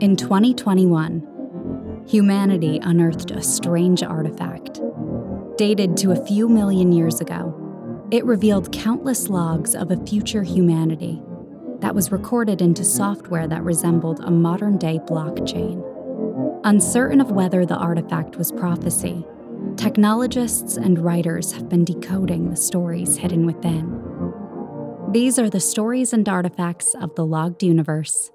In 2021, humanity unearthed a strange artifact. Dated to a few million years ago, it revealed countless logs of a future humanity that was recorded into software that resembled a modern-day blockchain. Uncertain of whether the artifact was prophecy, technologists and writers have been decoding the stories hidden within. These are the stories and artifacts of the logged universe.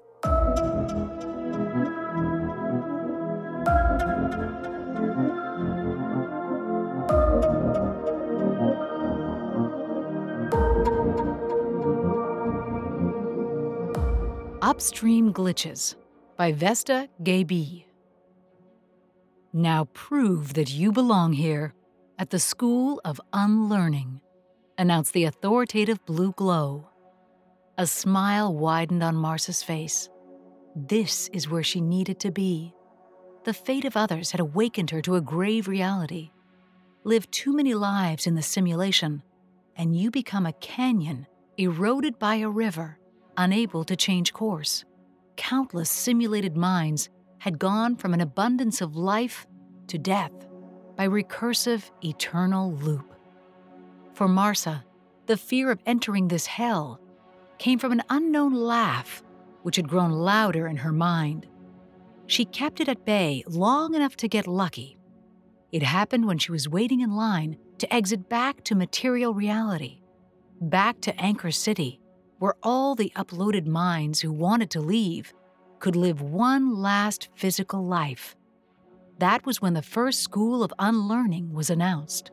Upstream Glitches by Vesta Gheibi. Now prove that you belong here at the School of Unlearning, announced the authoritative blue glow. A smile widened on Marsa's face. This is where she needed to be. The fate of others had awakened her to a grave reality. Live too many lives in the simulation, and you become a canyon eroded by a river, unable to change course. Countless simulated minds had gone from an abundance of life to death by recursive, eternal loop. For Marsa, the fear of entering this hell came from an unknown laugh which had grown louder in her mind. She kept it at bay long enough to get lucky. It happened when she was waiting in line to exit back to material reality, back to Anchor City, where all the uploaded minds who wanted to leave could live one last physical life. That was when the first School of Unlearning was announced.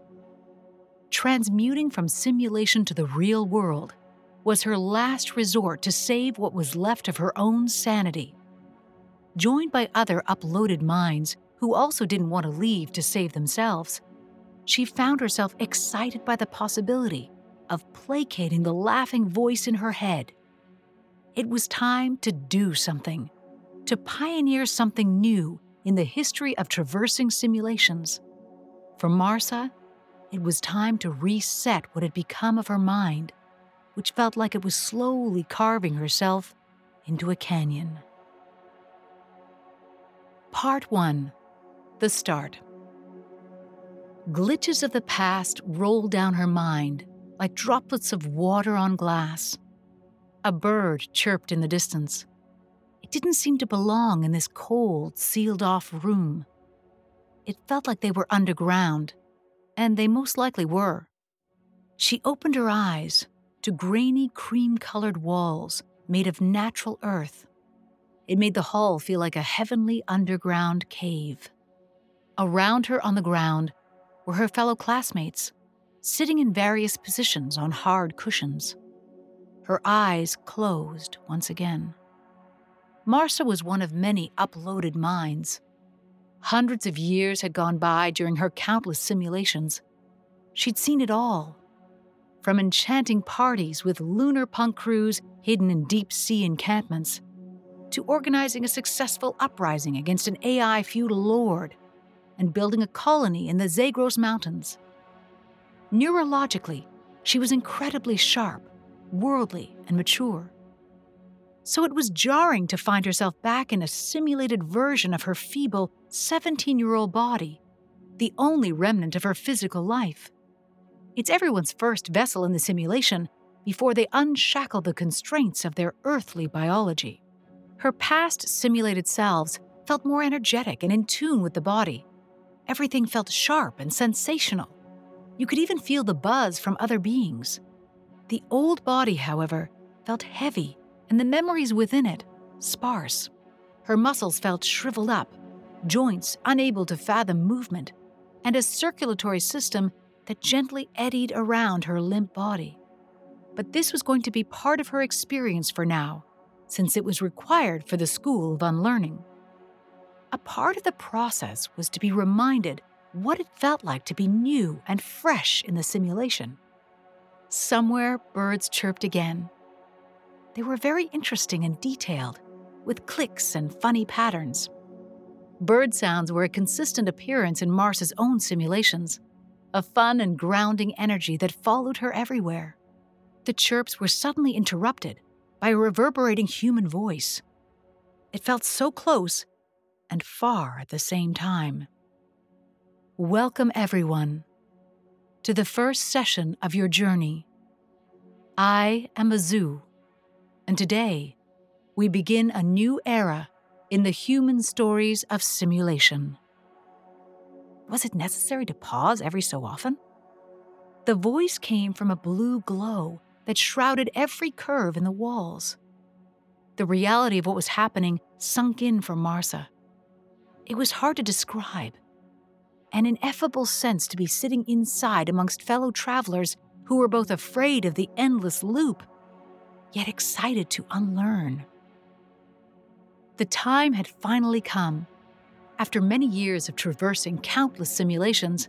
Transmuting from simulation to the real world was her last resort to save what was left of her own sanity. Joined by other uploaded minds who also didn't want to leave to save themselves, she found herself excited by the possibility of placating the laughing voice in her head. It was time to do something, to pioneer something new in the history of traversing simulations. For Marsa, it was time to reset what had become of her mind, which felt like it was slowly carving herself into a canyon. Part 1. The Start. Glitches of the past rolled down her mind like droplets of water on glass. A bird chirped in the distance. It didn't seem to belong in this cold, sealed-off room. It felt like they were underground, and they most likely were. She opened her eyes to grainy, cream-colored walls made of natural earth. It made the hall feel like a heavenly underground cave. Around her on the ground were her fellow classmates, sitting in various positions on hard cushions. Her eyes closed once again. Marsa was one of many uploaded minds. Hundreds of years had gone by during her countless simulations. She'd seen it all, from enchanting parties with lunar punk crews hidden in deep-sea encampments, to organizing a successful uprising against an AI feudal lord and building a colony in the Zagros Mountains. Neurologically, she was incredibly sharp, worldly, and mature. So it was jarring to find herself back in a simulated version of her feeble 17-year-old body, the only remnant of her physical life. It's everyone's first vessel in the simulation before they unshackle the constraints of their earthly biology. Her past simulated selves felt more energetic and in tune with the body. Everything felt sharp and sensational. You could even feel the buzz from other beings. The old body, however, felt heavy, and the memories within it sparse. Her muscles felt shriveled up, joints unable to fathom movement, and a circulatory system that gently eddied around her limp body. But this was going to be part of her experience for now, since it was required for the School of Unlearning. A part of the process was to be reminded what it felt like to be new and fresh in the simulation. Somewhere, birds chirped again. They were very interesting and detailed, with clicks and funny patterns. Bird sounds were a consistent appearance in Marsa's own simulations, a fun and grounding energy that followed her everywhere. The chirps were suddenly interrupted by a reverberating human voice. It felt so close and far at the same time. Welcome, everyone, to the first session of your journey. I am Azu, and today we begin a new era in the human stories of simulation. Was it necessary to pause every so often? The voice came from a blue glow that shrouded every curve in the walls. The reality of what was happening sunk in for Marsa. It was hard to describe, an ineffable sense to be sitting inside amongst fellow travelers who were both afraid of the endless loop, yet excited to unlearn. The time had finally come. After many years of traversing countless simulations,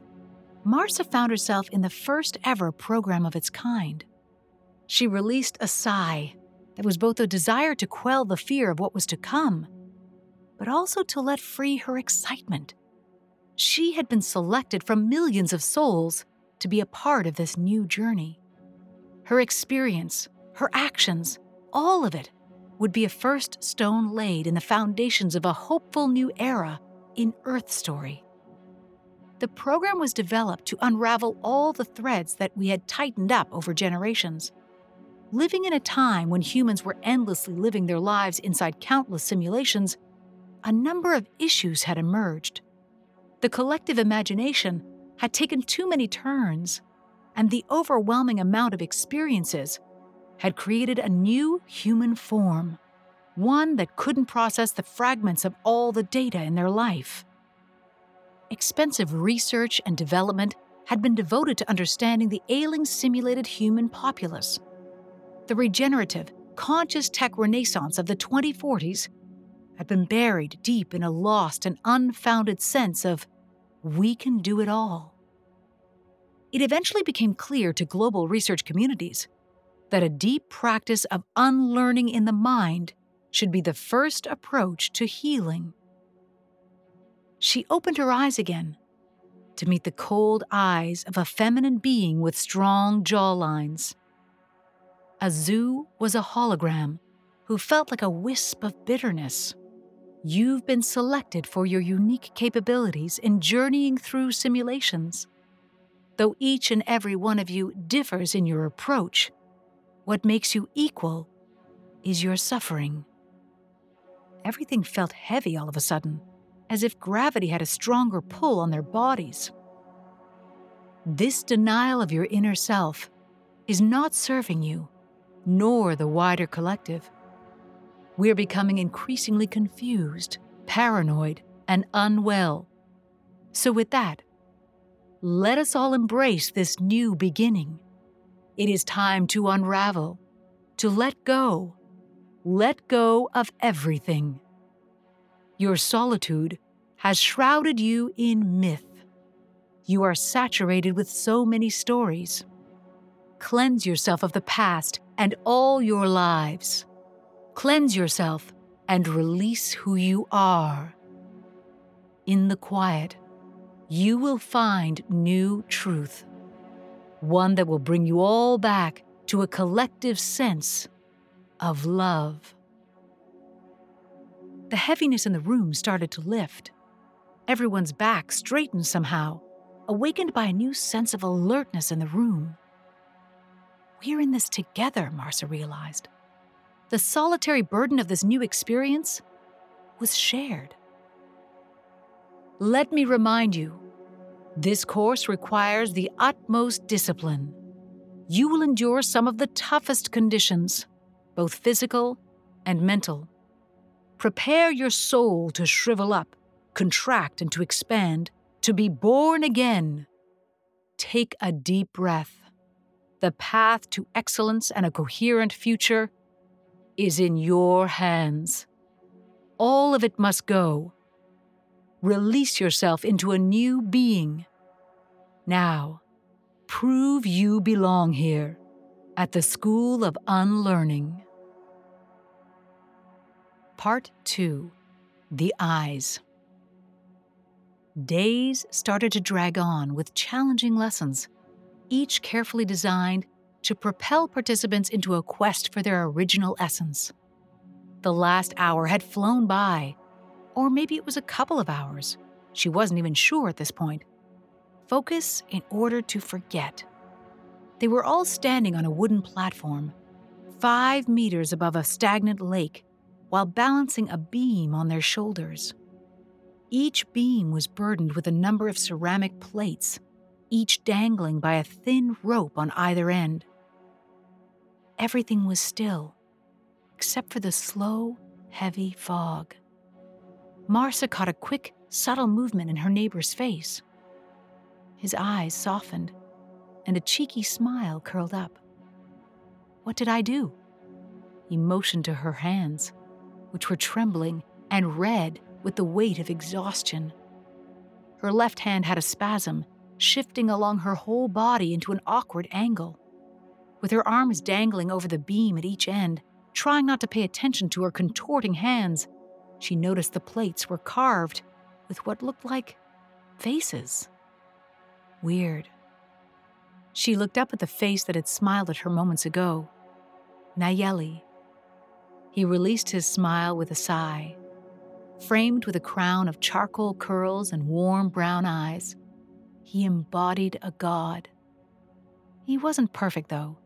Marsa found herself in the first ever program of its kind. She released a sigh that was both a desire to quell the fear of what was to come, but also to let free her excitement. She had been selected from millions of souls to be a part of this new journey. Her experience, her actions, all of it would be a first stone laid in the foundations of a hopeful new era in Earth Story. The program was developed to unravel all the threads that we had tightened up over generations. Living in a time when humans were endlessly living their lives inside countless simulations, a number of issues had emerged. The collective imagination had taken too many turns, and the overwhelming amount of experiences had created a new human form, one that couldn't process the fragments of all the data in their life. Expensive research and development had been devoted to understanding the ailing simulated human populace. The regenerative, conscious tech renaissance of the 2040s had been buried deep in a lost and unfounded sense of, we can do it all. It eventually became clear to global research communities that a deep practice of unlearning in the mind should be the first approach to healing. She opened her eyes again to meet the cold eyes of a feminine being with strong jawlines. Azu was a hologram who felt like a wisp of bitterness. You've been selected for your unique capabilities in journeying through simulations. Though each and every one of you differs in your approach, what makes you equal is your suffering. Everything felt heavy all of a sudden, as if gravity had a stronger pull on their bodies. This denial of your inner self is not serving you, nor the wider collective. We're becoming increasingly confused, paranoid, and unwell. So with that, let us all embrace this new beginning. It is time to unravel, to let go of everything. Your solitude has shrouded you in myth. You are saturated with so many stories. Cleanse yourself of the past and all your lives. Cleanse yourself and release who you are. In the quiet, you will find new truth, one that will bring you all back to a collective sense of love. The heaviness in the room started to lift. Everyone's back straightened somehow, awakened by a new sense of alertness in the room. We're in this together, Marsa realized. The solitary burden of this new experience was shared. Let me remind you, this course requires the utmost discipline. You will endure some of the toughest conditions, both physical and mental. Prepare your soul to shrivel up, contract and to expand, to be born again. Take a deep breath. The path to excellence and a coherent future is in your hands. All of it must go. Release yourself into a new being. Now, prove you belong here at the School of Unlearning. Part 2. The Eyes. Days started to drag on with challenging lessons, each carefully designed to propel participants into a quest for their original essence. The last hour had flown by. Or maybe it was a couple of hours. She wasn't even sure at this point. Focus in order to forget. They were all standing on a wooden platform, 5 meters above a stagnant lake, while balancing a beam on their shoulders. Each beam was burdened with a number of ceramic plates, each dangling by a thin rope on either end. Everything was still, except for the slow, heavy fog. Marsa caught a quick, subtle movement in her neighbor's face. His eyes softened, and a cheeky smile curled up. "What did I do?" He motioned to her hands, which were trembling and red with the weight of exhaustion. Her left hand had a spasm, shifting along her whole body into an awkward angle. With her arms dangling over the beam at each end, trying not to pay attention to her contorting hands, she noticed the plates were carved with what looked like faces. Weird. She looked up at the face that had smiled at her moments ago. Nayeli. He released his smile with a sigh. Framed with a crown of charcoal curls and warm brown eyes, he embodied a god. He wasn't perfect, though.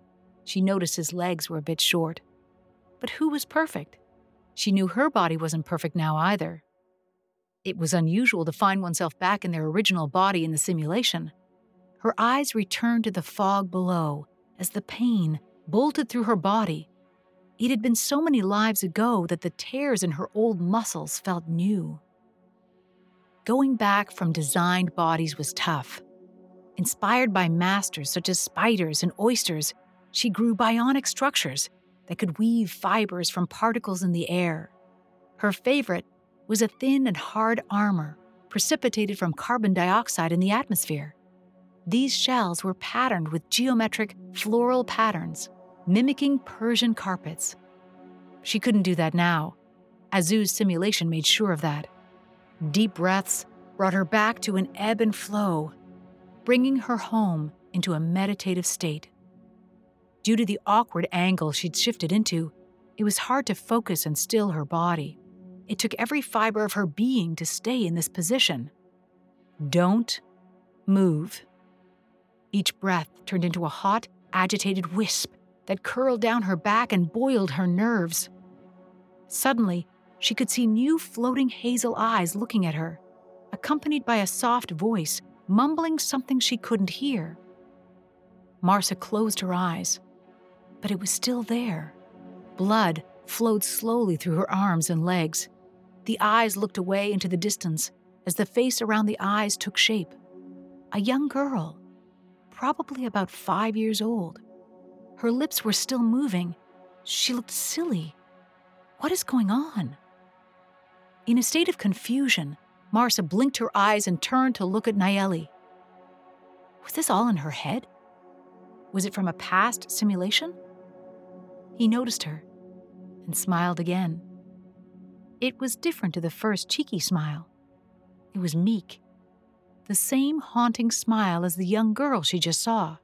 She noticed his legs were a bit short. But who was perfect? She knew her body wasn't perfect now either. It was unusual to find oneself back in their original body in the simulation. Her eyes returned to the fog below as the pain bolted through her body. It had been so many lives ago that the tears in her old muscles felt new. Going back from designed bodies was tough. Inspired by masters such as spiders and oysters, she grew bionic structures that could weave fibers from particles in the air. Her favorite was a thin and hard armor precipitated from carbon dioxide in the atmosphere. These shells were patterned with geometric floral patterns, mimicking Persian carpets. She couldn't do that now. Azu's simulation made sure of that. Deep breaths brought her back to an ebb and flow, bringing her home into a meditative state. Due to the awkward angle she'd shifted into, it was hard to focus and still her body. It took every fiber of her being to stay in this position. Don't move. Each breath turned into a hot, agitated wisp that curled down her back and boiled her nerves. Suddenly, she could see new floating hazel eyes looking at her, accompanied by a soft voice mumbling something she couldn't hear. Marsa closed her eyes. But it was still there. Blood flowed slowly through her arms and legs. The eyes looked away into the distance as the face around the eyes took shape. A young girl, probably about 5 years old. Her lips were still moving. She looked silly. What is going on? In a state of confusion, Marsa blinked her eyes and turned to look at Nayeli. Was this all in her head? Was it from a past simulation? He noticed her and smiled again. It was different to the first cheeky smile. It was meek, the same haunting smile as the young girl she just saw.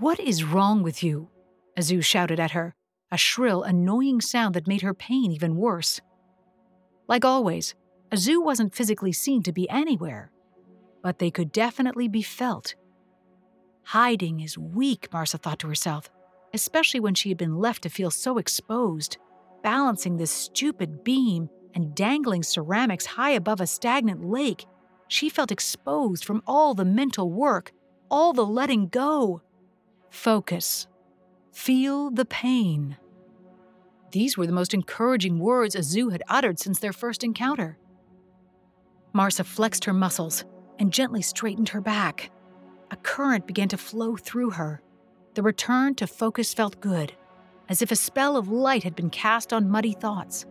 "What is wrong with you?" Azu shouted at her, a shrill, annoying sound that made her pain even worse. Like always, Azu wasn't physically seen to be anywhere, but they could definitely be felt. Hiding is weak, Marsa thought to herself, especially when she had been left to feel so exposed, balancing this stupid beam and dangling ceramics high above a stagnant lake. She felt exposed from all the mental work, all the letting go. Focus. Feel the pain. These were the most encouraging words Azu had uttered since their first encounter. Marsa flexed her muscles and gently straightened her back. A current began to flow through her. The return to focus felt good, as if a spell of light had been cast on muddy thoughts.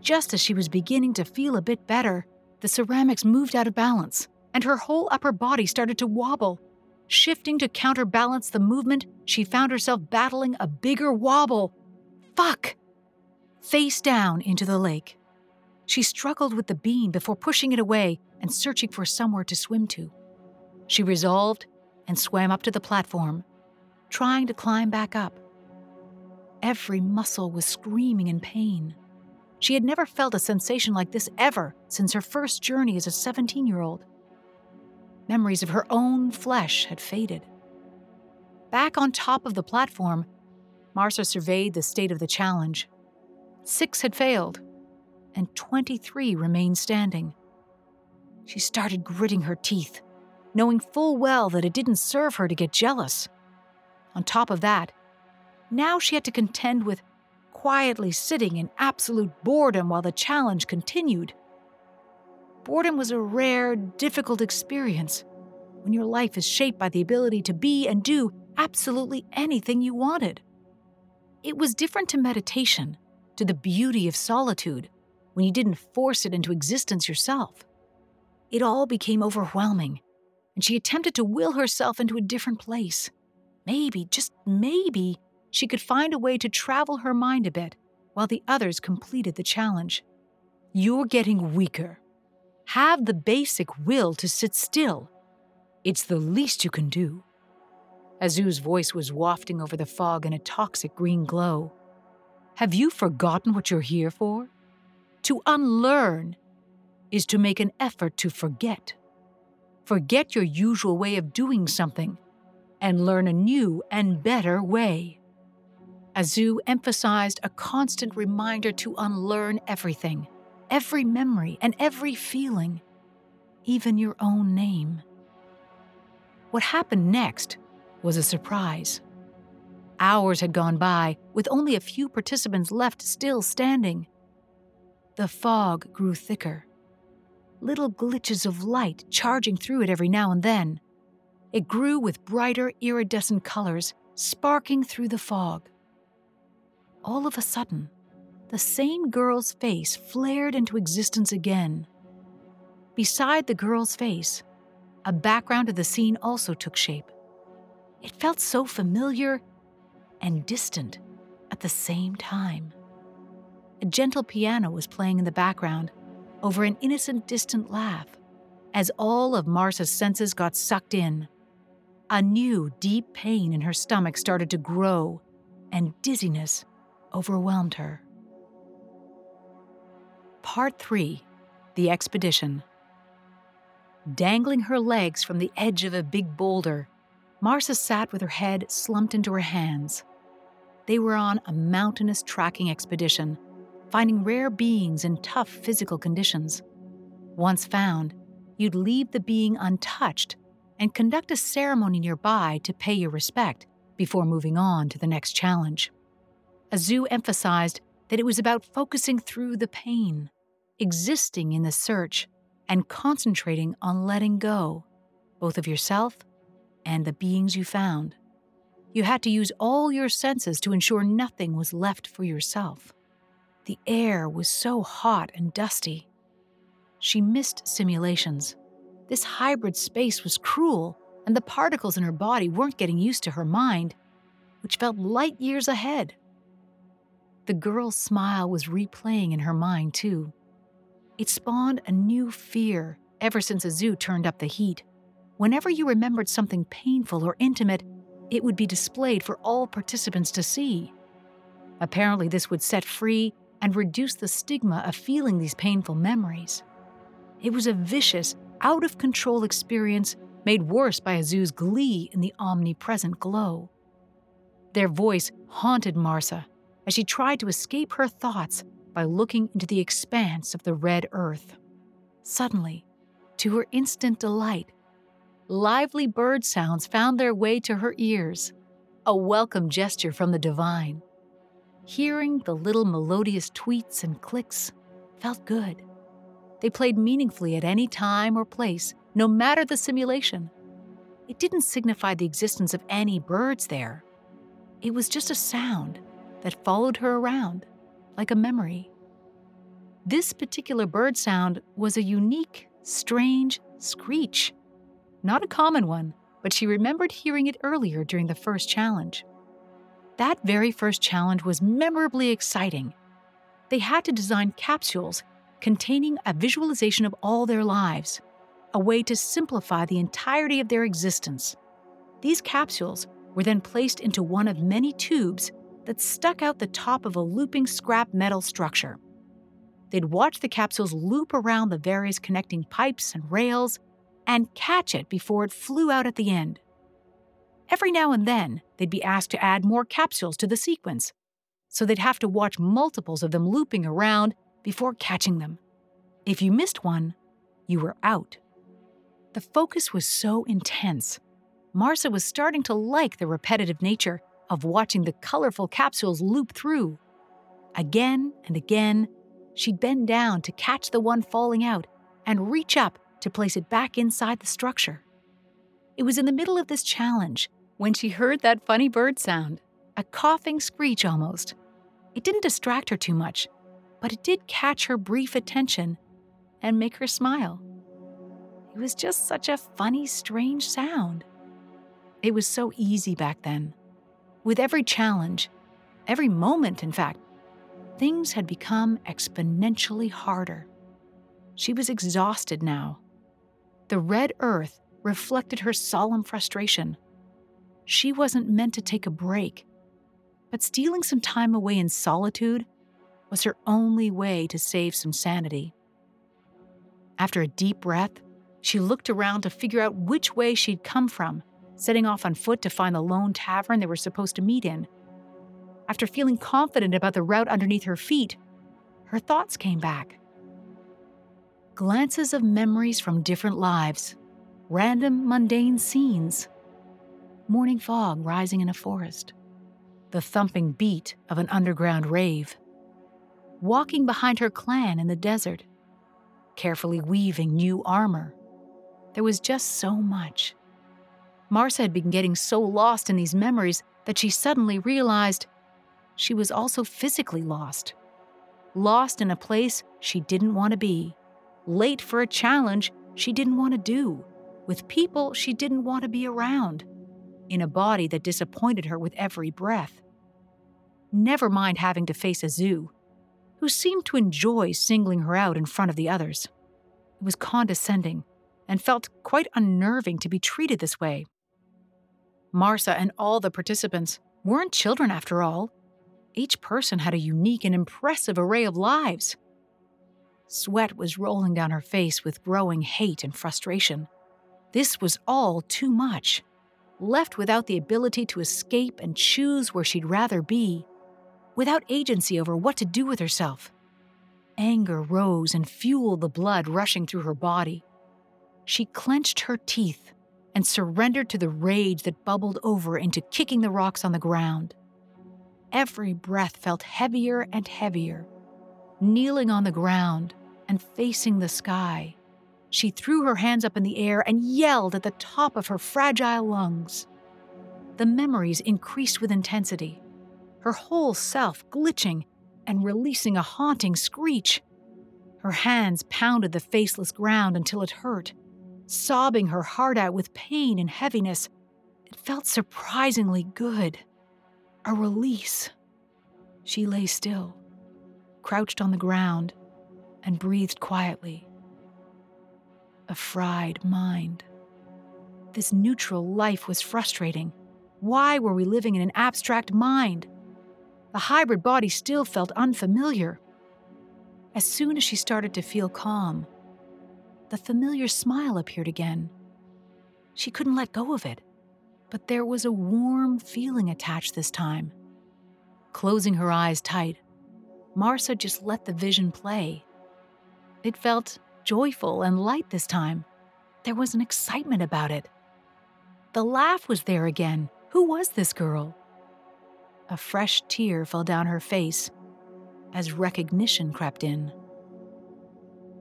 Just as she was beginning to feel a bit better, the ceramics moved out of balance, and her whole upper body started to wobble. Shifting to counterbalance the movement, she found herself battling a bigger wobble. Fuck! Face down into the lake. She struggled with the beam before pushing it away and searching for somewhere to swim to. She resolved and swam up to the platform, trying to climb back up. Every muscle was screaming in pain. She had never felt a sensation like this ever since her first journey as a 17-year-old. Memories of her own flesh had faded. Back on top of the platform, Marsa surveyed the state of the challenge. 6 had failed, and 23 remained standing. She started gritting her teeth, knowing full well that it didn't serve her to get jealous. On top of that, now she had to contend with quietly sitting in absolute boredom while the challenge continued. Boredom was a rare, difficult experience when your life is shaped by the ability to be and do absolutely anything you wanted. It was different to meditation, to the beauty of solitude, when you didn't force it into existence yourself. It all became overwhelming, and she attempted to will herself into a different place. Maybe, just maybe, she could find a way to travel her mind a bit while the others completed the challenge. You're getting weaker. Have the basic will to sit still. It's the least you can do. Azu's voice was wafting over the fog in a toxic green glow. Have you forgotten what you're here for? To unlearn is to make an effort to forget. Forget your usual way of doing something and learn a new and better way. Azu emphasized a constant reminder to unlearn everything, every memory and every feeling, even your own name. What happened next was a surprise. Hours had gone by, with only a few participants left still standing. The fog grew thicker, little glitches of light charging through it every now and then. It grew with brighter, iridescent colors, sparking through the fog. All of a sudden, the same girl's face flared into existence again. Beside the girl's face, a background of the scene also took shape. It felt so familiar and distant at the same time. A gentle piano was playing in the background over an innocent, distant laugh as all of Marsa's senses got sucked in. A new, deep pain in her stomach started to grow, and dizziness overwhelmed her. Part 3, The Expedition. Dangling her legs from the edge of a big boulder, Marsa sat with her head slumped into her hands. They were on a mountainous tracking expedition, finding rare beings in tough physical conditions. Once found, you'd leave the being untouched and conduct a ceremony nearby to pay your respect before moving on to the next challenge. Azu emphasized that it was about focusing through the pain, existing in the search, and concentrating on letting go, both of yourself and the beings you found. You had to use all your senses to ensure nothing was left for yourself. The air was so hot and dusty. She missed simulations. This hybrid space was cruel, and the particles in her body weren't getting used to her mind, which felt light years ahead. The girl's smile was replaying in her mind, too. It spawned a new fear ever since Azu turned up the heat. Whenever you remembered something painful or intimate, it would be displayed for all participants to see. Apparently, this would set free and reduce the stigma of feeling these painful memories. It was a vicious, out-of-control experience made worse by Azu's glee in the omnipresent glow. Their voice haunted Marsa as she tried to escape her thoughts by looking into the expanse of the red earth. Suddenly, to her instant delight, lively bird sounds found their way to her ears, a welcome gesture from the divine. Hearing the little melodious tweets and clicks felt good. They played meaningfully at any time or place, no matter the simulation. It didn't signify the existence of any birds there. It was just a sound that followed her around, like a memory. This particular bird sound was a unique, strange screech. Not a common one, but she remembered hearing it earlier during the first challenge. That very first challenge was memorably exciting. They had to design capsules containing a visualization of all their lives, a way to simplify the entirety of their existence. These capsules were then placed into one of many tubes that stuck out the top of a looping scrap metal structure. They'd watch the capsules loop around the various connecting pipes and rails and catch it before it flew out at the end. Every now and then, they'd be asked to add more capsules to the sequence, so they'd have to watch multiples of them looping around before catching them. If you missed one, you were out. The focus was so intense, Marsa was starting to like the repetitive nature of watching the colorful capsules loop through. Again and again, she'd bend down to catch the one falling out and reach up to place it back inside the structure. It was in the middle of this challenge when she heard that funny bird sound, a coughing screech almost. It didn't distract her too much, but it did catch her brief attention and make her smile. It was just such a funny, strange sound. It was so easy back then. With every challenge, every moment, in fact, things had become exponentially harder. She was exhausted now. The red earth reflected her solemn frustration. She wasn't meant to take a break, but stealing some time away in solitude was her only way to save some sanity. After a deep breath, she looked around to figure out which way she'd come from, setting off on foot to find the lone tavern they were supposed to meet in. After feeling confident about the route underneath her feet, her thoughts came back. Glances of memories from different lives, random mundane scenes, morning fog rising in a forest, the thumping beat of an underground rave, walking behind her clan in the desert, carefully weaving new armor. There was just so much. Marsa had been getting so lost in these memories that she suddenly realized she was also physically lost. Lost in a place she didn't want to be, late for a challenge she didn't want to do, with people she didn't want to be around, in a body that disappointed her with every breath. Never mind having to face Azu, who seemed to enjoy singling her out in front of the others. It was condescending and felt quite unnerving to be treated this way. Marsa and all the participants weren't children after all. Each person had a unique and impressive array of lives. Sweat was rolling down her face with growing hate and frustration. This was all too much. Left without the ability to escape and choose where she'd rather be, without agency over what to do with herself. Anger rose and fueled the blood rushing through her body. She clenched her teeth and surrendered to the rage that bubbled over into kicking the rocks on the ground. Every breath felt heavier and heavier. Kneeling on the ground and facing the sky, she threw her hands up in the air and yelled at the top of her fragile lungs. The memories increased with intensity, her whole self glitching and releasing a haunting screech. Her hands pounded the faceless ground until it hurt, sobbing her heart out with pain and heaviness. It felt surprisingly good. A release. She lay still, crouched on the ground, and breathed quietly. A fried mind. This neutral life was frustrating. Why were we living in an abstract mind? The hybrid body still felt unfamiliar. As soon as she started to feel calm, the familiar smile appeared again. She couldn't let go of it. But there was a warm feeling attached this time. Closing her eyes tight, Marsa just let the vision play. It felt joyful and light this time. There was an excitement about it. The laugh was there again. Who was this girl? A fresh tear fell down her face as recognition crept in.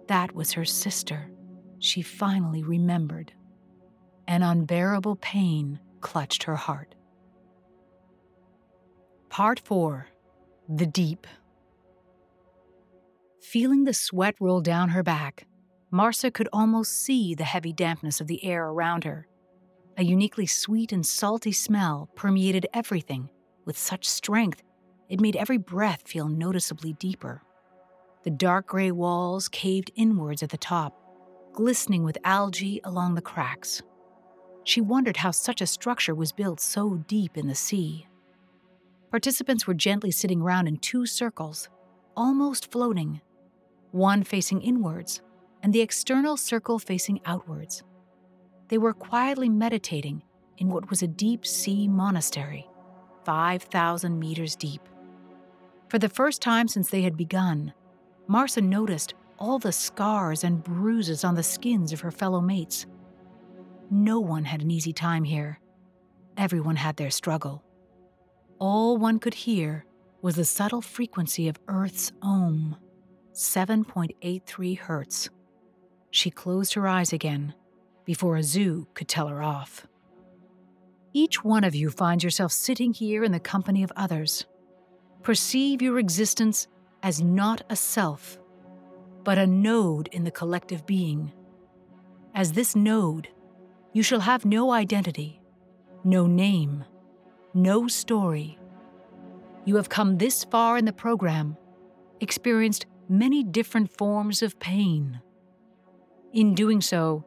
That was her sister, she finally remembered. An unbearable pain clutched her heart. Part 4. The Deep. Feeling the sweat roll down her back, Marsa could almost see the heavy dampness of the air around her. A uniquely sweet and salty smell permeated everything with such strength it made every breath feel noticeably deeper. The dark gray walls caved inwards at the top, glistening with algae along the cracks. She wondered how such a structure was built so deep in the sea. Participants were gently sitting around in two circles, almost floating, one facing inwards and the external circle facing outwards. They were quietly meditating in what was a deep-sea monastery, 5,000 meters deep. For the first time since they had begun, Marsa noticed all the scars and bruises on the skins of her fellow mates. No one had an easy time here. Everyone had their struggle. All one could hear was the subtle frequency of Earth's ohm, 7.83 hertz. She closed her eyes again before Azu could tell her off. Each one of you finds yourself sitting here in the company of others. Perceive your existence as not a self, but a node in the collective being. As this node, you shall have no identity, no name, no story. You have come this far in the program, experienced many different forms of pain. In doing so,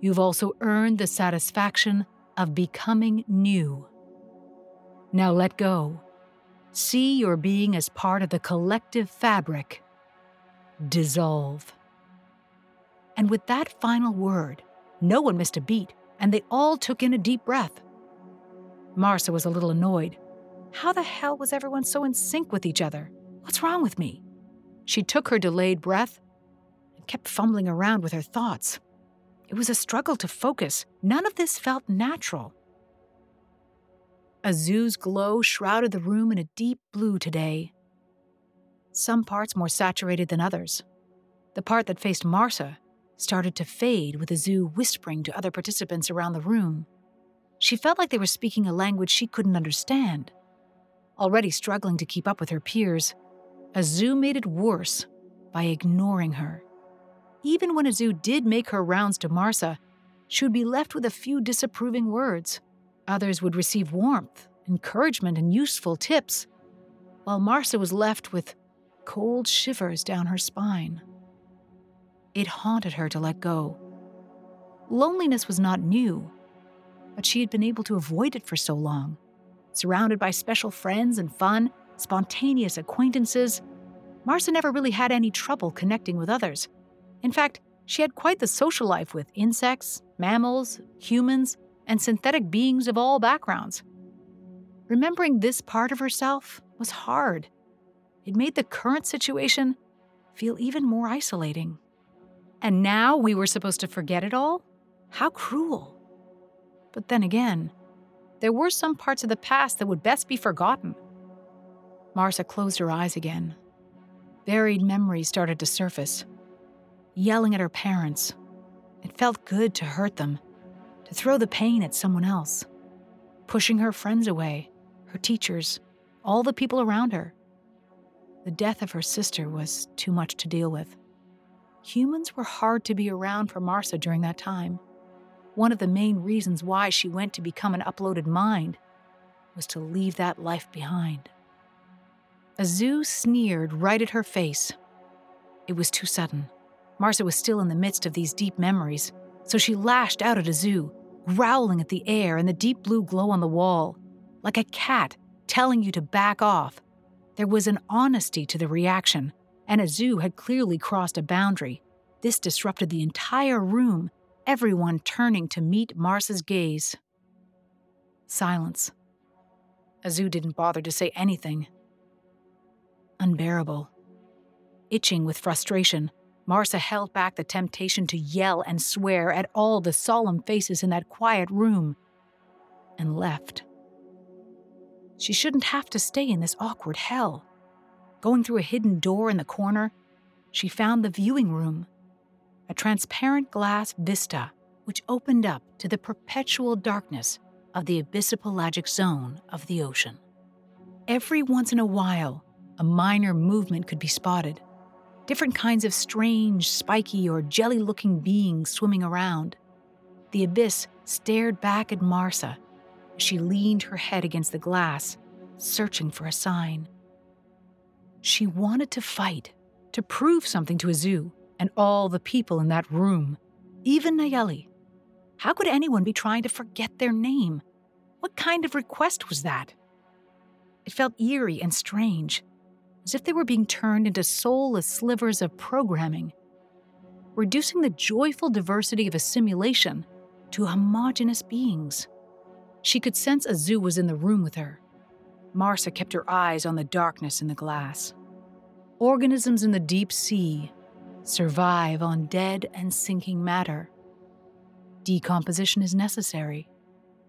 you've also earned the satisfaction of becoming new. Now let go. See your being as part of the collective fabric. Dissolve. And with that final word, no one missed a beat, and they all took in a deep breath. Marsa was a little annoyed. How the hell was everyone so in sync with each other? What's wrong with me? She took her delayed breath and kept fumbling around with her thoughts. It was a struggle to focus. None of this felt natural. Azu's glow shrouded the room in a deep blue today. Some parts more saturated than others. The part that faced Marsa started to fade with Azu whispering to other participants around the room. She felt like they were speaking a language she couldn't understand. Already struggling to keep up with her peers, Azu made it worse by ignoring her. Even when Azu did make her rounds to Marsa, she would be left with a few disapproving words. Others would receive warmth, encouragement, and useful tips, while Marsa was left with cold shivers down her spine. It haunted her to let go. Loneliness was not new, but she had been able to avoid it for so long. Surrounded by special friends and fun, spontaneous acquaintances, Marsa never really had any trouble connecting with others. In fact, she had quite the social life with insects, mammals, humans, and synthetic beings of all backgrounds. Remembering this part of herself was hard. It made the current situation feel even more isolating. And now we were supposed to forget it all? How cruel. But then again, there were some parts of the past that would best be forgotten. Marsa closed her eyes again. Buried memories started to surface. Yelling at her parents. It felt good to hurt them, to throw the pain at someone else. Pushing her friends away, her teachers, all the people around her. The death of her sister was too much to deal with. Humans were hard to be around for Marsa during that time. One of the main reasons why she went to become an uploaded mind was to leave that life behind. Azu sneered right at her face. It was too sudden. Marsa was still in the midst of these deep memories, so she lashed out at Azu, growling at the air and the deep blue glow on the wall. Like a cat telling you to back off, there was an honesty to the reaction, and Azu had clearly crossed a boundary. This disrupted the entire room, everyone turning to meet Marsa's gaze. Silence. Azu didn't bother to say anything. Unbearable. Itching with frustration, Marsa held back the temptation to yell and swear at all the solemn faces in that quiet room and left. She shouldn't have to stay in this awkward hell. Going through a hidden door in the corner, she found the viewing room, a transparent glass vista which opened up to the perpetual darkness of the abyssopelagic zone of the ocean. Every once in a while, a minor movement could be spotted. Different kinds of strange, spiky, or jelly-looking beings swimming around. The abyss stared back at Marsa as she leaned her head against the glass, searching for a sign. She wanted to fight, to prove something to Azu and all the people in that room, even Nayeli. How could anyone be trying to forget their name? What kind of request was that? It felt eerie and strange, as if they were being turned into soulless slivers of programming, reducing the joyful diversity of a simulation to homogeneous beings. She could sense Azu was in the room with her. Marsa kept her eyes on the darkness in the glass. Organisms in the deep sea survive on dead and sinking matter. Decomposition is necessary.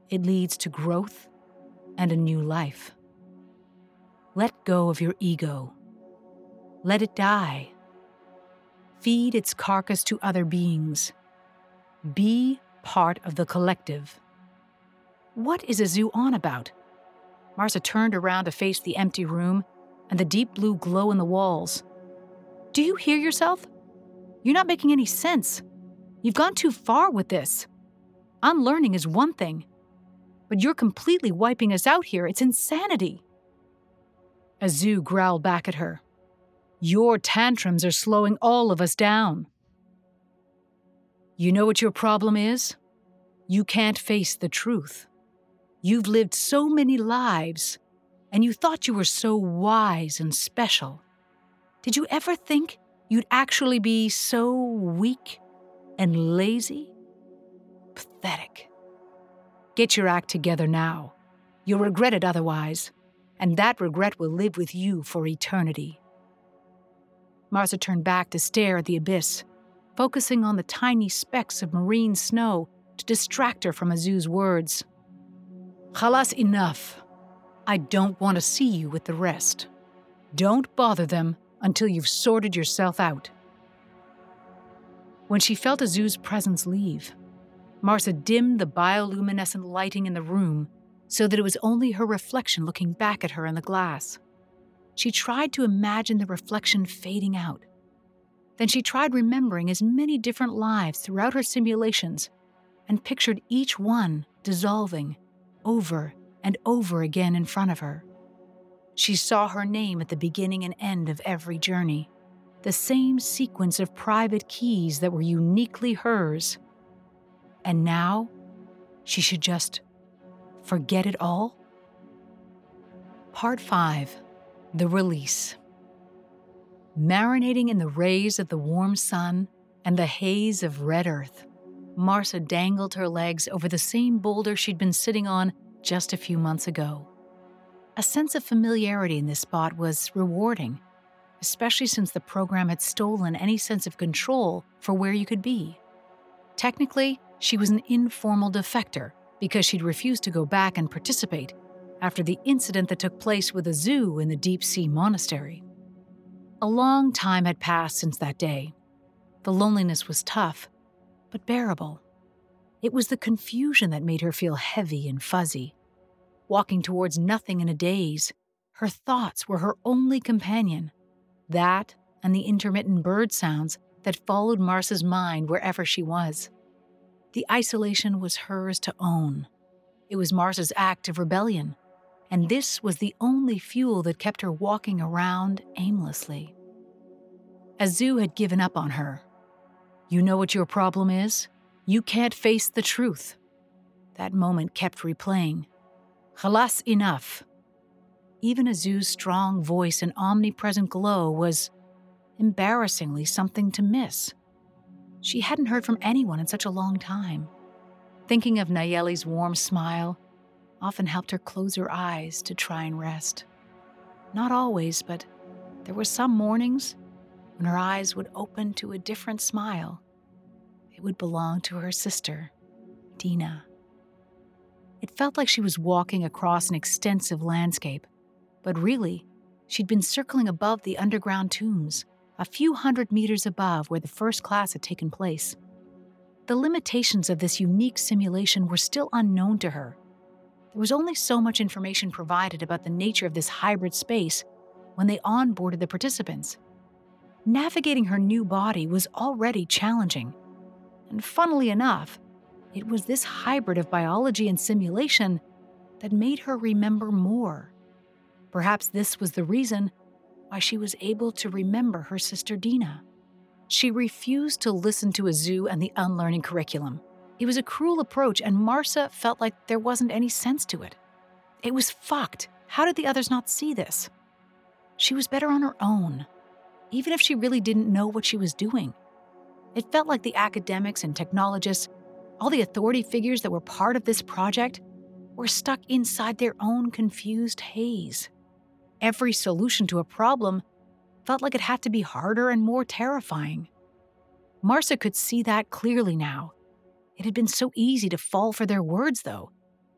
It leads to growth and a new life. Let go of your ego. Let it die. Feed its carcass to other beings. Be part of the collective. What is Azu on about? Marsa turned around to face the empty room and the deep blue glow in the walls. Do you hear yourself? You're not making any sense. You've gone too far with this. Unlearning is one thing, but you're completely wiping us out here. It's insanity. Azu growled back at her. Your tantrums are slowing all of us down. You know what your problem is? You can't face the truth. You've lived so many lives, and you thought you were so wise and special. Did you ever think you'd actually be so weak and lazy? Pathetic. Get your act together now. You'll regret it otherwise, and that regret will live with you for eternity. Marsa turned back to stare at the abyss, focusing on the tiny specks of marine snow to distract her from Azu's words. Khalas, enough. I don't want to see you with the rest. Don't bother them until you've sorted yourself out. When she felt Azu's presence leave, Marsa dimmed the bioluminescent lighting in the room so that it was only her reflection looking back at her in the glass. She tried to imagine the reflection fading out. Then she tried remembering as many different lives throughout her simulations and pictured each one dissolving over and over again in front of her. She saw her name at the beginning and end of every journey, the same sequence of private keys that were uniquely hers. And now, she should just forget it all? Part 5. The release. Marinating in the rays of the warm sun and the haze of red earth, Marsa dangled her legs over the same boulder she'd been sitting on just a few months ago. A sense of familiarity in this spot was rewarding, especially since the program had stolen any sense of control for where you could be. Technically, she was an informal defector because she'd refused to go back and participate after the incident that took place with Azu in the deep sea monastery. A long time had passed since that day. The loneliness was tough, but bearable. It was the confusion that made her feel heavy and fuzzy. Walking towards nothing in a daze, her thoughts were her only companion. That and the intermittent bird sounds that followed Marsa's mind wherever she was. The isolation was hers to own. It was Marsa's act of rebellion, and this was the only fuel that kept her walking around aimlessly. Azu had given up on her. You know what your problem is? You can't face the truth. That moment kept replaying. Khalas, enough. Even Azu's strong voice and omnipresent glow was embarrassingly something to miss. She hadn't heard from anyone in such a long time. Thinking of Nayeli's warm smile often helped her close her eyes to try and rest. Not always, but there were some mornings when her eyes would open to a different smile. It would belong to her sister, Dina. It felt like she was walking across an extensive landscape, but really, she'd been circling above the underground tombs, a few hundred meters above where the first class had taken place. The limitations of this unique simulation were still unknown to her. There was only so much information provided about the nature of this hybrid space when they onboarded the participants. Navigating her new body was already challenging, and funnily enough, it was this hybrid of biology and simulation that made her remember more. Perhaps this was the reason why she was able to remember her sister Dina. She refused to listen to Azu and the unlearning curriculum. It was a cruel approach, and Marsa felt like there wasn't any sense to it. It was fucked, How did the others not see this? She was better on her own, even if she really didn't know what she was doing. It felt like the academics and technologists, all the authority figures that were part of this project, were stuck inside their own confused haze. Every solution to a problem felt like it had to be harder and more terrifying. Marsa could see that clearly now. It had been so easy to fall for their words, though,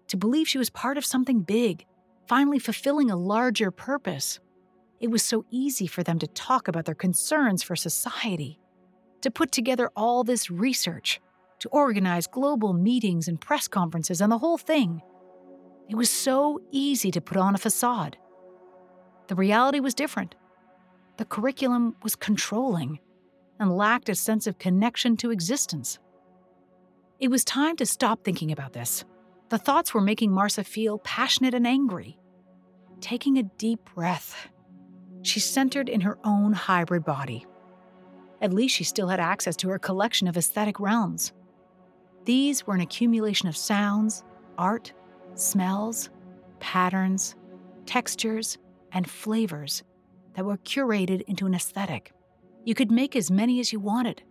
to believe she was part of something big, finally fulfilling a larger purpose. It was so easy for them to talk about their concerns for society, to put together all this research, to organize global meetings and press conferences and the whole thing. It was so easy to put on a facade. The reality was different. The curriculum was controlling and lacked a sense of connection to existence. It was time to stop thinking about this. The thoughts were making Marsa feel passionate and angry. Taking a deep breath, she centered in her own hybrid body. At least she still had access to her collection of aesthetic realms. These were an accumulation of sounds, art, smells, patterns, textures, and flavors that were curated into an aesthetic. You could make as many as you wanted.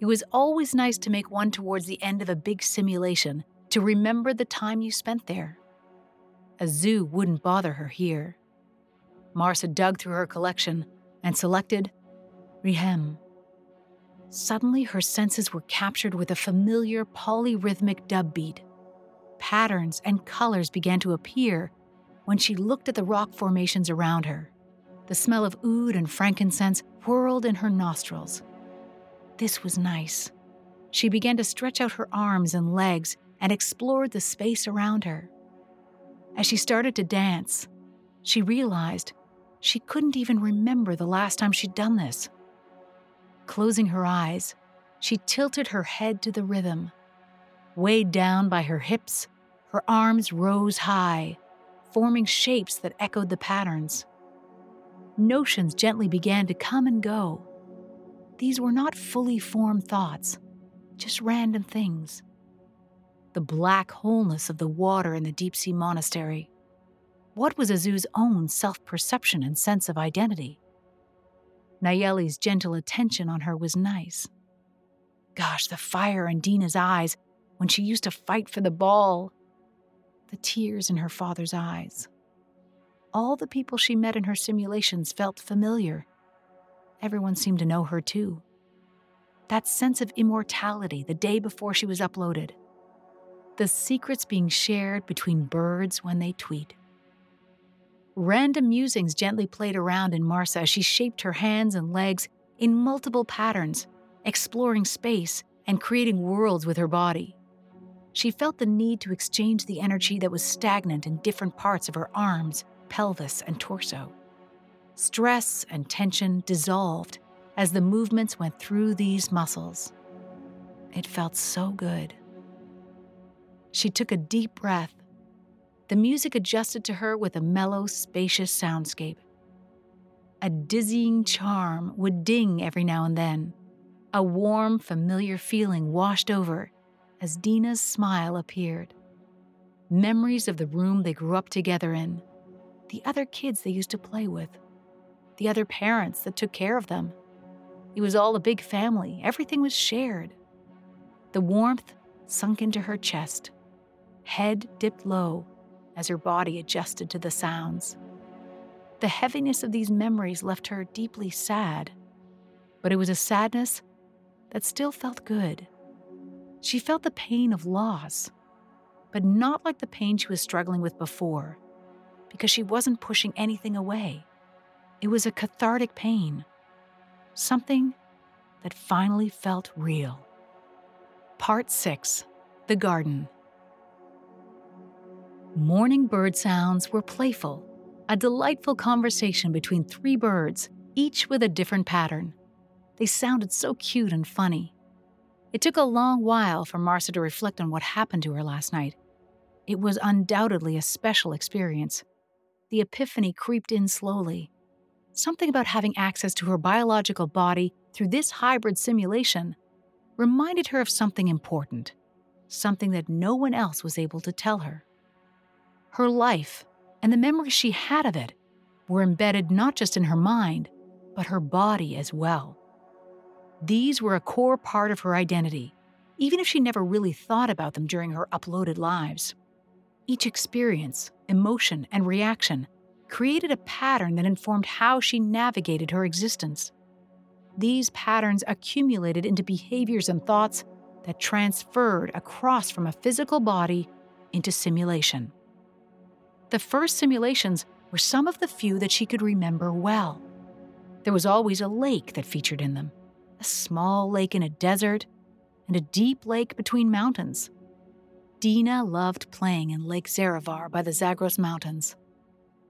It was always nice to make one towards the end of a big simulation to remember the time you spent there. A zoo wouldn't bother her here. Marsa dug through her collection and selected Rehem. Suddenly, her senses were captured with a familiar polyrhythmic dub beat. Patterns and colors began to appear when she looked at the rock formations around her. The smell of oud and frankincense whirled in her nostrils. This was nice. She began to stretch out her arms and legs and explored the space around her. As she started to dance, she realized she couldn't even remember the last time she'd done this. Closing her eyes, she tilted her head to the rhythm. Weighed down by her hips, her arms rose high, forming shapes that echoed the patterns. Notions gently began to come and go. These were not fully formed thoughts, just random things. The black wholeness of the water in the deep-sea monastery. What was Azu's own self-perception and sense of identity? Nayeli's gentle attention on her was nice. Gosh, the fire in Dina's eyes when she used to fight for the ball. The tears in her father's eyes. All the people she met in her simulations felt familiar. Everyone seemed to know her too. That sense of immortality the day before she was uploaded. The secrets being shared between birds when they tweet. Random musings gently played around in Marsa as she shaped her hands and legs in multiple patterns, exploring space and creating worlds with her body. She felt the need to exchange the energy that was stagnant in different parts of her arms, pelvis, and torso. Stress and tension dissolved as the movements went through these muscles. It felt so good. She took a deep breath. The music adjusted to her with a mellow, spacious soundscape. A dizzying charm would ding every now and then. A warm, familiar feeling washed over as Dina's smile appeared. Memories of the room they grew up together in. The other kids they used to play with, the other parents that took care of them. It was all a big family. Everything was shared. The warmth sunk into her chest, head dipped low as her body adjusted to the sounds. The heaviness of these memories left her deeply sad, but it was a sadness that still felt good. She felt the pain of loss, but not like the pain she was struggling with before. Because she wasn't pushing anything away. It was a cathartic pain, something that finally felt real. Part 6, The Garden. Morning bird sounds were playful, a delightful conversation between three birds, each with a different pattern. They sounded so cute and funny. It took a long while for Marsa to reflect on what happened to her last night. It was undoubtedly a special experience. The epiphany crept in slowly. Something about having access to her biological body through this hybrid simulation reminded her of something important, something that no one else was able to tell her. Her life and the memories she had of it were embedded not just in her mind, but her body as well. These were a core part of her identity, even if she never really thought about them during her uploaded lives. Each experience, emotion, and reaction created a pattern that informed how she navigated her existence. These patterns accumulated into behaviors and thoughts that transferred across from a physical body into simulation. The first simulations were some of the few that she could remember well. There was always a lake that featured in them, a small lake in a desert, and a deep lake between mountains. Dina loved playing in Lake Zarevar by the Zagros Mountains.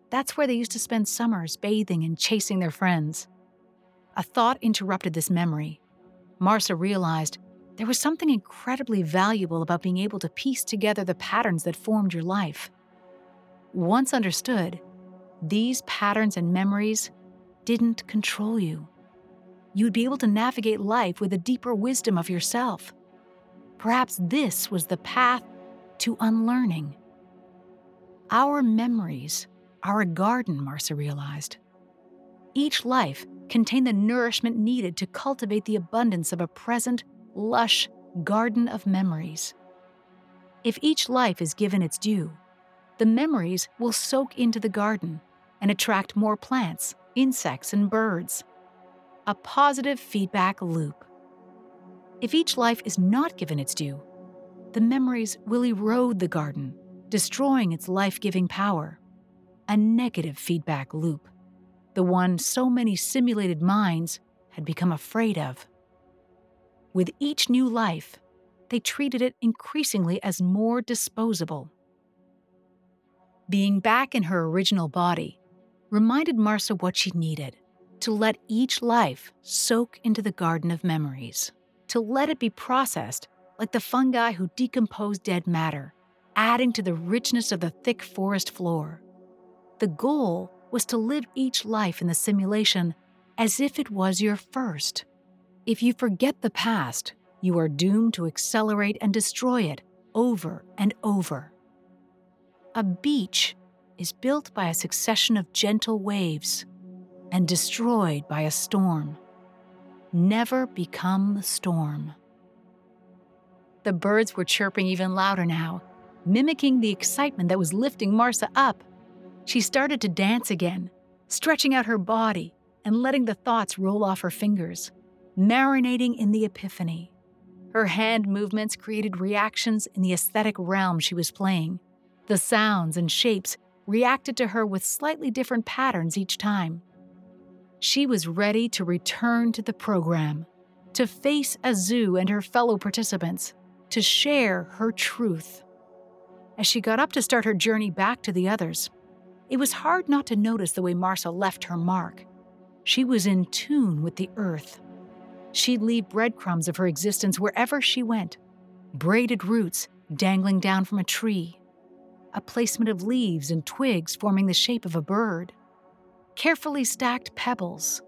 That's where they used to spend summers bathing and chasing their friends. A thought interrupted this memory. Marsa realized there was something incredibly valuable about being able to piece together the patterns that formed your life. Once understood, these patterns and memories didn't control you. You would be able to navigate life with a deeper wisdom of yourself. Perhaps this was the path to unlearning. Our memories are a garden, Marsa realized. Each life contained the nourishment needed to cultivate the abundance of a present, lush garden of memories. If each life is given its due, the memories will soak into the garden and attract more plants, insects, and birds. A positive feedback loop. If each life is not given its due, the memories will erode the garden, destroying its life-giving power. A negative feedback loop, the one so many simulated minds had become afraid of. With each new life, they treated it increasingly as more disposable. Being back in her original body reminded Marsa what she needed, to let each life soak into the garden of memories, to let it be processed like the fungi who decompose dead matter, adding to the richness of the thick forest floor. The goal was to live each life in the simulation as if it was your first. If you forget the past, you are doomed to accelerate and destroy it over and over. A beach is built by a succession of gentle waves and destroyed by a storm. Never become the storm. The birds were chirping even louder now, mimicking the excitement that was lifting Marsa up. She started to dance again, stretching out her body and letting the thoughts roll off her fingers, marinating in the epiphany. Her hand movements created reactions in the aesthetic realm she was playing. The sounds and shapes reacted to her with slightly different patterns each time. She was ready to return to the program, to face Azu and her fellow participants, to share her truth. As she got up to start her journey back to the others, it was hard not to notice the way Marsa left her mark. She was in tune with the earth. She'd leave breadcrumbs of her existence wherever she went, braided roots dangling down from a tree, a placement of leaves and twigs forming the shape of a bird, carefully stacked pebbles,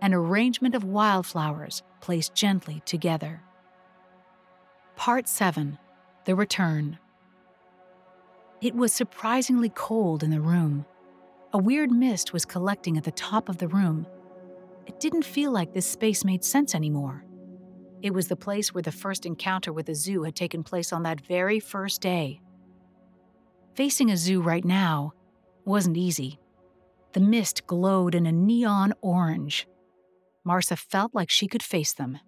an arrangement of wildflowers placed gently together. Part 7, The Return. It was surprisingly cold in the room. A weird mist was collecting at the top of the room. It didn't feel like this space made sense anymore. It was the place where the first encounter with Azu had taken place on that very first day. Facing Azu right now wasn't easy. The mist glowed in a neon orange. Marsa felt like she could face them.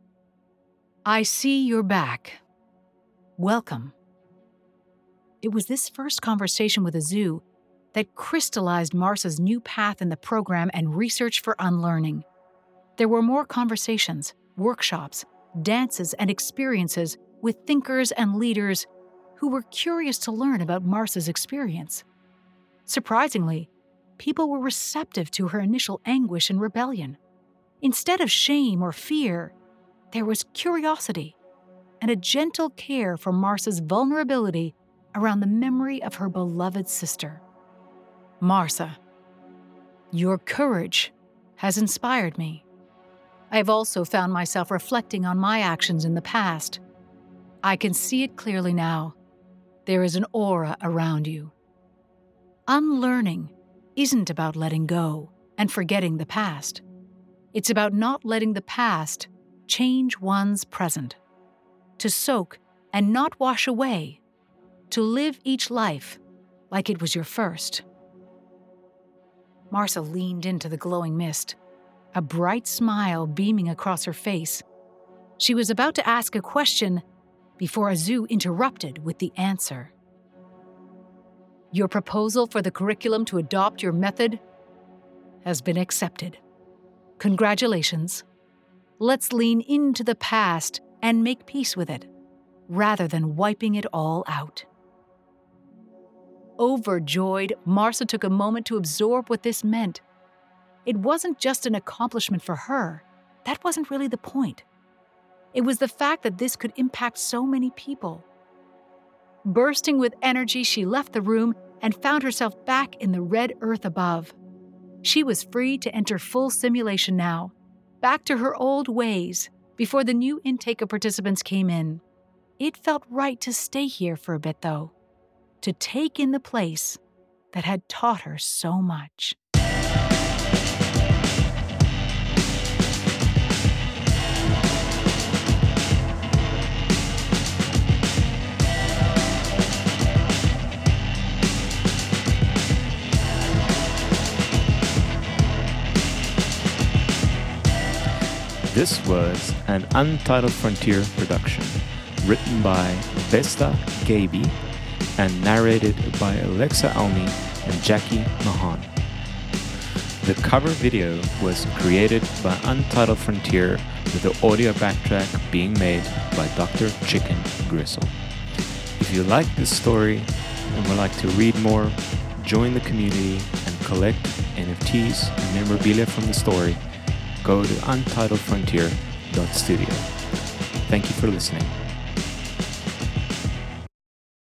"I see you're back. Welcome." It was this first conversation with Azu that crystallized Marsa's new path in the program and research for unlearning. There were more conversations, workshops, dances, and experiences with thinkers and leaders who were curious to learn about Marsa's experience. Surprisingly, people were receptive to her initial anguish and rebellion. Instead of shame or fear, there was curiosity and a gentle care for Marsa's vulnerability around the memory of her beloved sister. "Marsa, your courage has inspired me. I have also found myself reflecting on my actions in the past. I can see it clearly now. There is an aura around you." Unlearning isn't about letting go and forgetting the past. It's about not letting the past change one's present. To soak and not wash away. To live each life like it was your first. Marsa leaned into the glowing mist, a bright smile beaming across her face. She was about to ask a question before Azu interrupted with the answer. Your proposal for the curriculum to adopt your method has been accepted. Congratulations. Let's lean into the past and make peace with it, rather than wiping it all out. Overjoyed, Marsa took a moment to absorb what this meant. It wasn't just an accomplishment for her. That wasn't really the point. It was the fact that this could impact so many people. Bursting with energy, she left the room and found herself back in the red earth above. She was free to enter full simulation now, back to her old ways, before the new intake of participants came in. It felt right to stay here for a bit, though, to take in the place that had taught her so much. This was an Untitled Frontier production, written by Vesta Gheibi and narrated by Alexa Elmy and Jackie Mahone. The cover video was created by Untitled Frontier, with the audio backtrack being made by Dr. Chicken Gristle. If you like this story and would like to read more, join the community and collect NFTs and memorabilia from the story. Go to untitledfrontier.studio. Thank you for listening.